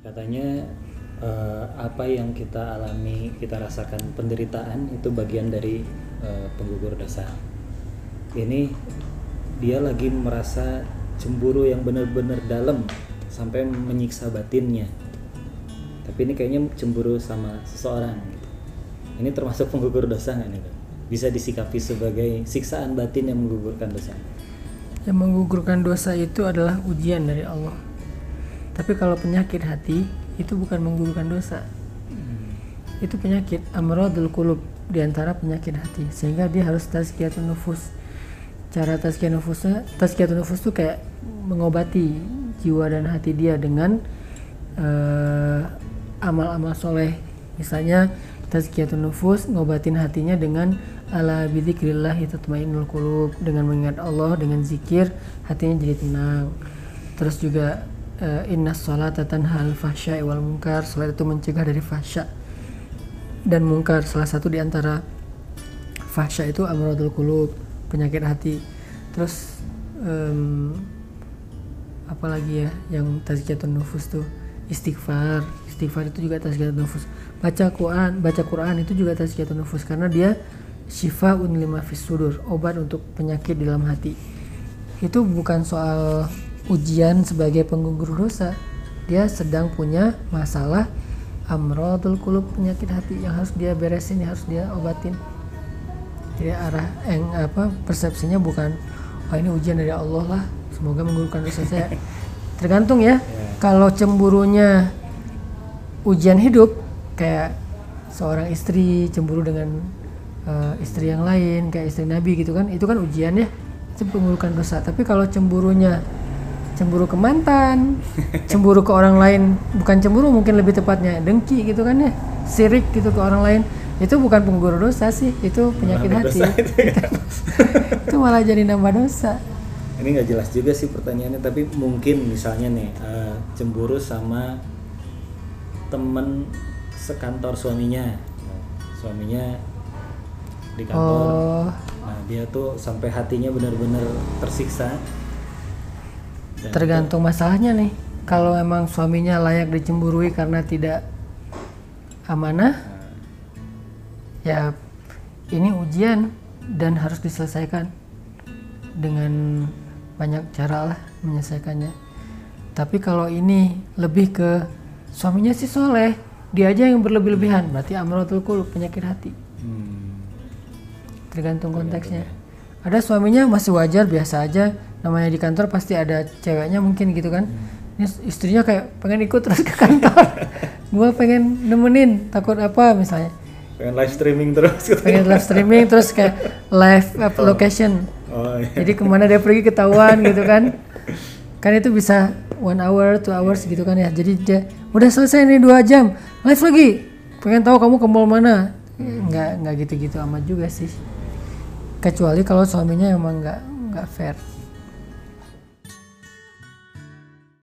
Katanya apa yang kita alami, kita rasakan penderitaan itu bagian dari penggugur dosa. Ini dia lagi merasa cemburu yang benar-benar dalam sampai menyiksa batinnya. Tapi ini kayaknya cemburu sama seseorang gitu. Ini termasuk penggugur dosa nggak nih? Bisa disikapi sebagai siksaan batin yang menggugurkan dosa. Yang menggugurkan dosa itu adalah ujian dari Allah. Tapi kalau penyakit hati itu bukan menggugurkan dosa. Itu penyakit amradul qulub, diantara penyakit hati, sehingga dia harus tazkiyatun nufus. Cara tazkiyatun nufus itu kayak mengobati jiwa dan hati dia dengan amal-amal soleh. Misalnya tazkiyatun nufus ngobatin hatinya dengan ala bidzikrillah tatmainnul qulub, dengan mengingat Allah, dengan zikir hatinya jadi tenang. Terus juga innas sholata tanha 'anil fahsya'i wal munkar, salat itu mencegah dari fahsya dan munkar. Salah satu di antara fahsya itu amradul qulub, penyakit hati. Terus apalagi ya yang tazkiyatun nufus tuh, istighfar itu juga tazkiyatun nufus. Baca Quran itu juga tazkiyatun nufus, karena dia syifaun lima fis sudur, obat untuk penyakit dalam hati. Itu bukan soal ujian sebagai penggugur dosa, dia sedang punya masalah amradul qulub, penyakit hati yang harus dia beresin, yang harus dia obatin. Jadi arah persepsinya bukan ini ujian dari Allah lah, semoga menggugurkan dosa saya. Tergantung ya. Kalau cemburunya ujian hidup, kayak seorang istri cemburu dengan istri yang lain, kayak istri Nabi gitu kan, itu kan ujian ya, itu menggugurkan dosa. Tapi kalau cemburunya cemburu ke mantan, cemburu ke orang lain, bukan cemburu mungkin lebih tepatnya, dengki gitu kan ya, sirik gitu ke orang lain, itu bukan penggugur dosa sih, itu penyakit hati. Itu malah jadi nambah dosa. Ini nggak jelas juga sih pertanyaannya, tapi mungkin misalnya nih cemburu sama temen sekantor suaminya di kantor, nah dia tuh sampai hatinya benar-benar tersiksa. Tergantung masalahnya nih. Kalau emang suaminya layak dicemburui karena tidak amanah, ya ini ujian dan harus diselesaikan dengan banyak cara lah menyelesaikannya. Tapi kalau ini lebih ke suaminya sih soleh, dia aja yang berlebih-lebihan, berarti amradul qulub, penyakit hati. Tergantung konteksnya. Ada suaminya masih wajar, biasa aja, namanya di kantor pasti ada ceweknya mungkin gitu kan. Ini istrinya kayak pengen ikut terus ke kantor. Gua pengen nemenin, takut apa misalnya. Pengen live streaming terus kayak live location. Oh, iya. Jadi kemana dia pergi ketahuan gitu kan. Kan itu bisa 1 hour, 2 hours gitu kan ya. Jadi dia udah selesai nih 2 jam, live lagi. Pengen tahu kamu ke mall mana. Enggak gitu-gitu amat juga sih. Kecuali kalau suaminya emang enggak fair.